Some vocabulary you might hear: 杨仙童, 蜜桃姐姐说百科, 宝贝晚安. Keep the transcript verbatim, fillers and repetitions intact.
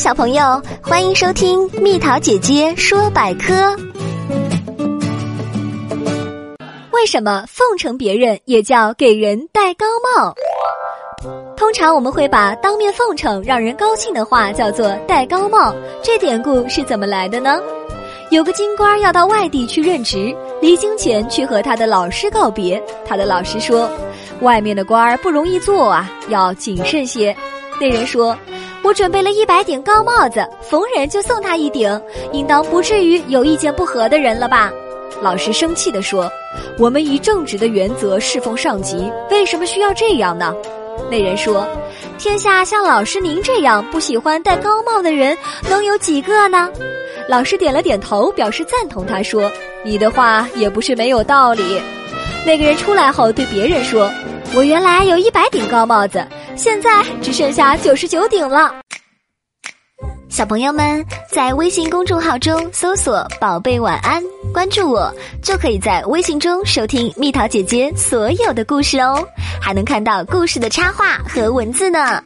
小朋友，欢迎收听蜜桃姐姐说百科。为什么奉承别人也叫给人戴高帽？通常我们会把当面奉承让人高兴的话叫做戴高帽，这典故是怎么来的呢？有个京官要到外地去任职，离京前去和他的老师告别。他的老师说：“外面的官儿不容易做啊，要谨慎些。”那人说：“我准备了一百顶高帽子，逢人就送他一顶，应当不至于有意见不合的人了吧？”老师生气地说：“我们以正直的原则侍奉上级，为什么需要这样呢？”那人说：“天下像老师您这样不喜欢戴高帽的人，能有几个呢？”老师点了点头，表示赞同。他说：“你的话也不是没有道理。”那个人出来后对别人说：“我原来有一百顶高帽子，现在只剩下九十九顶了。”小朋友们，在微信公众号中搜索“宝贝晚安”，关注我，就可以在微信中收听蜜桃姐姐所有的故事哦，还能看到故事的插画和文字呢。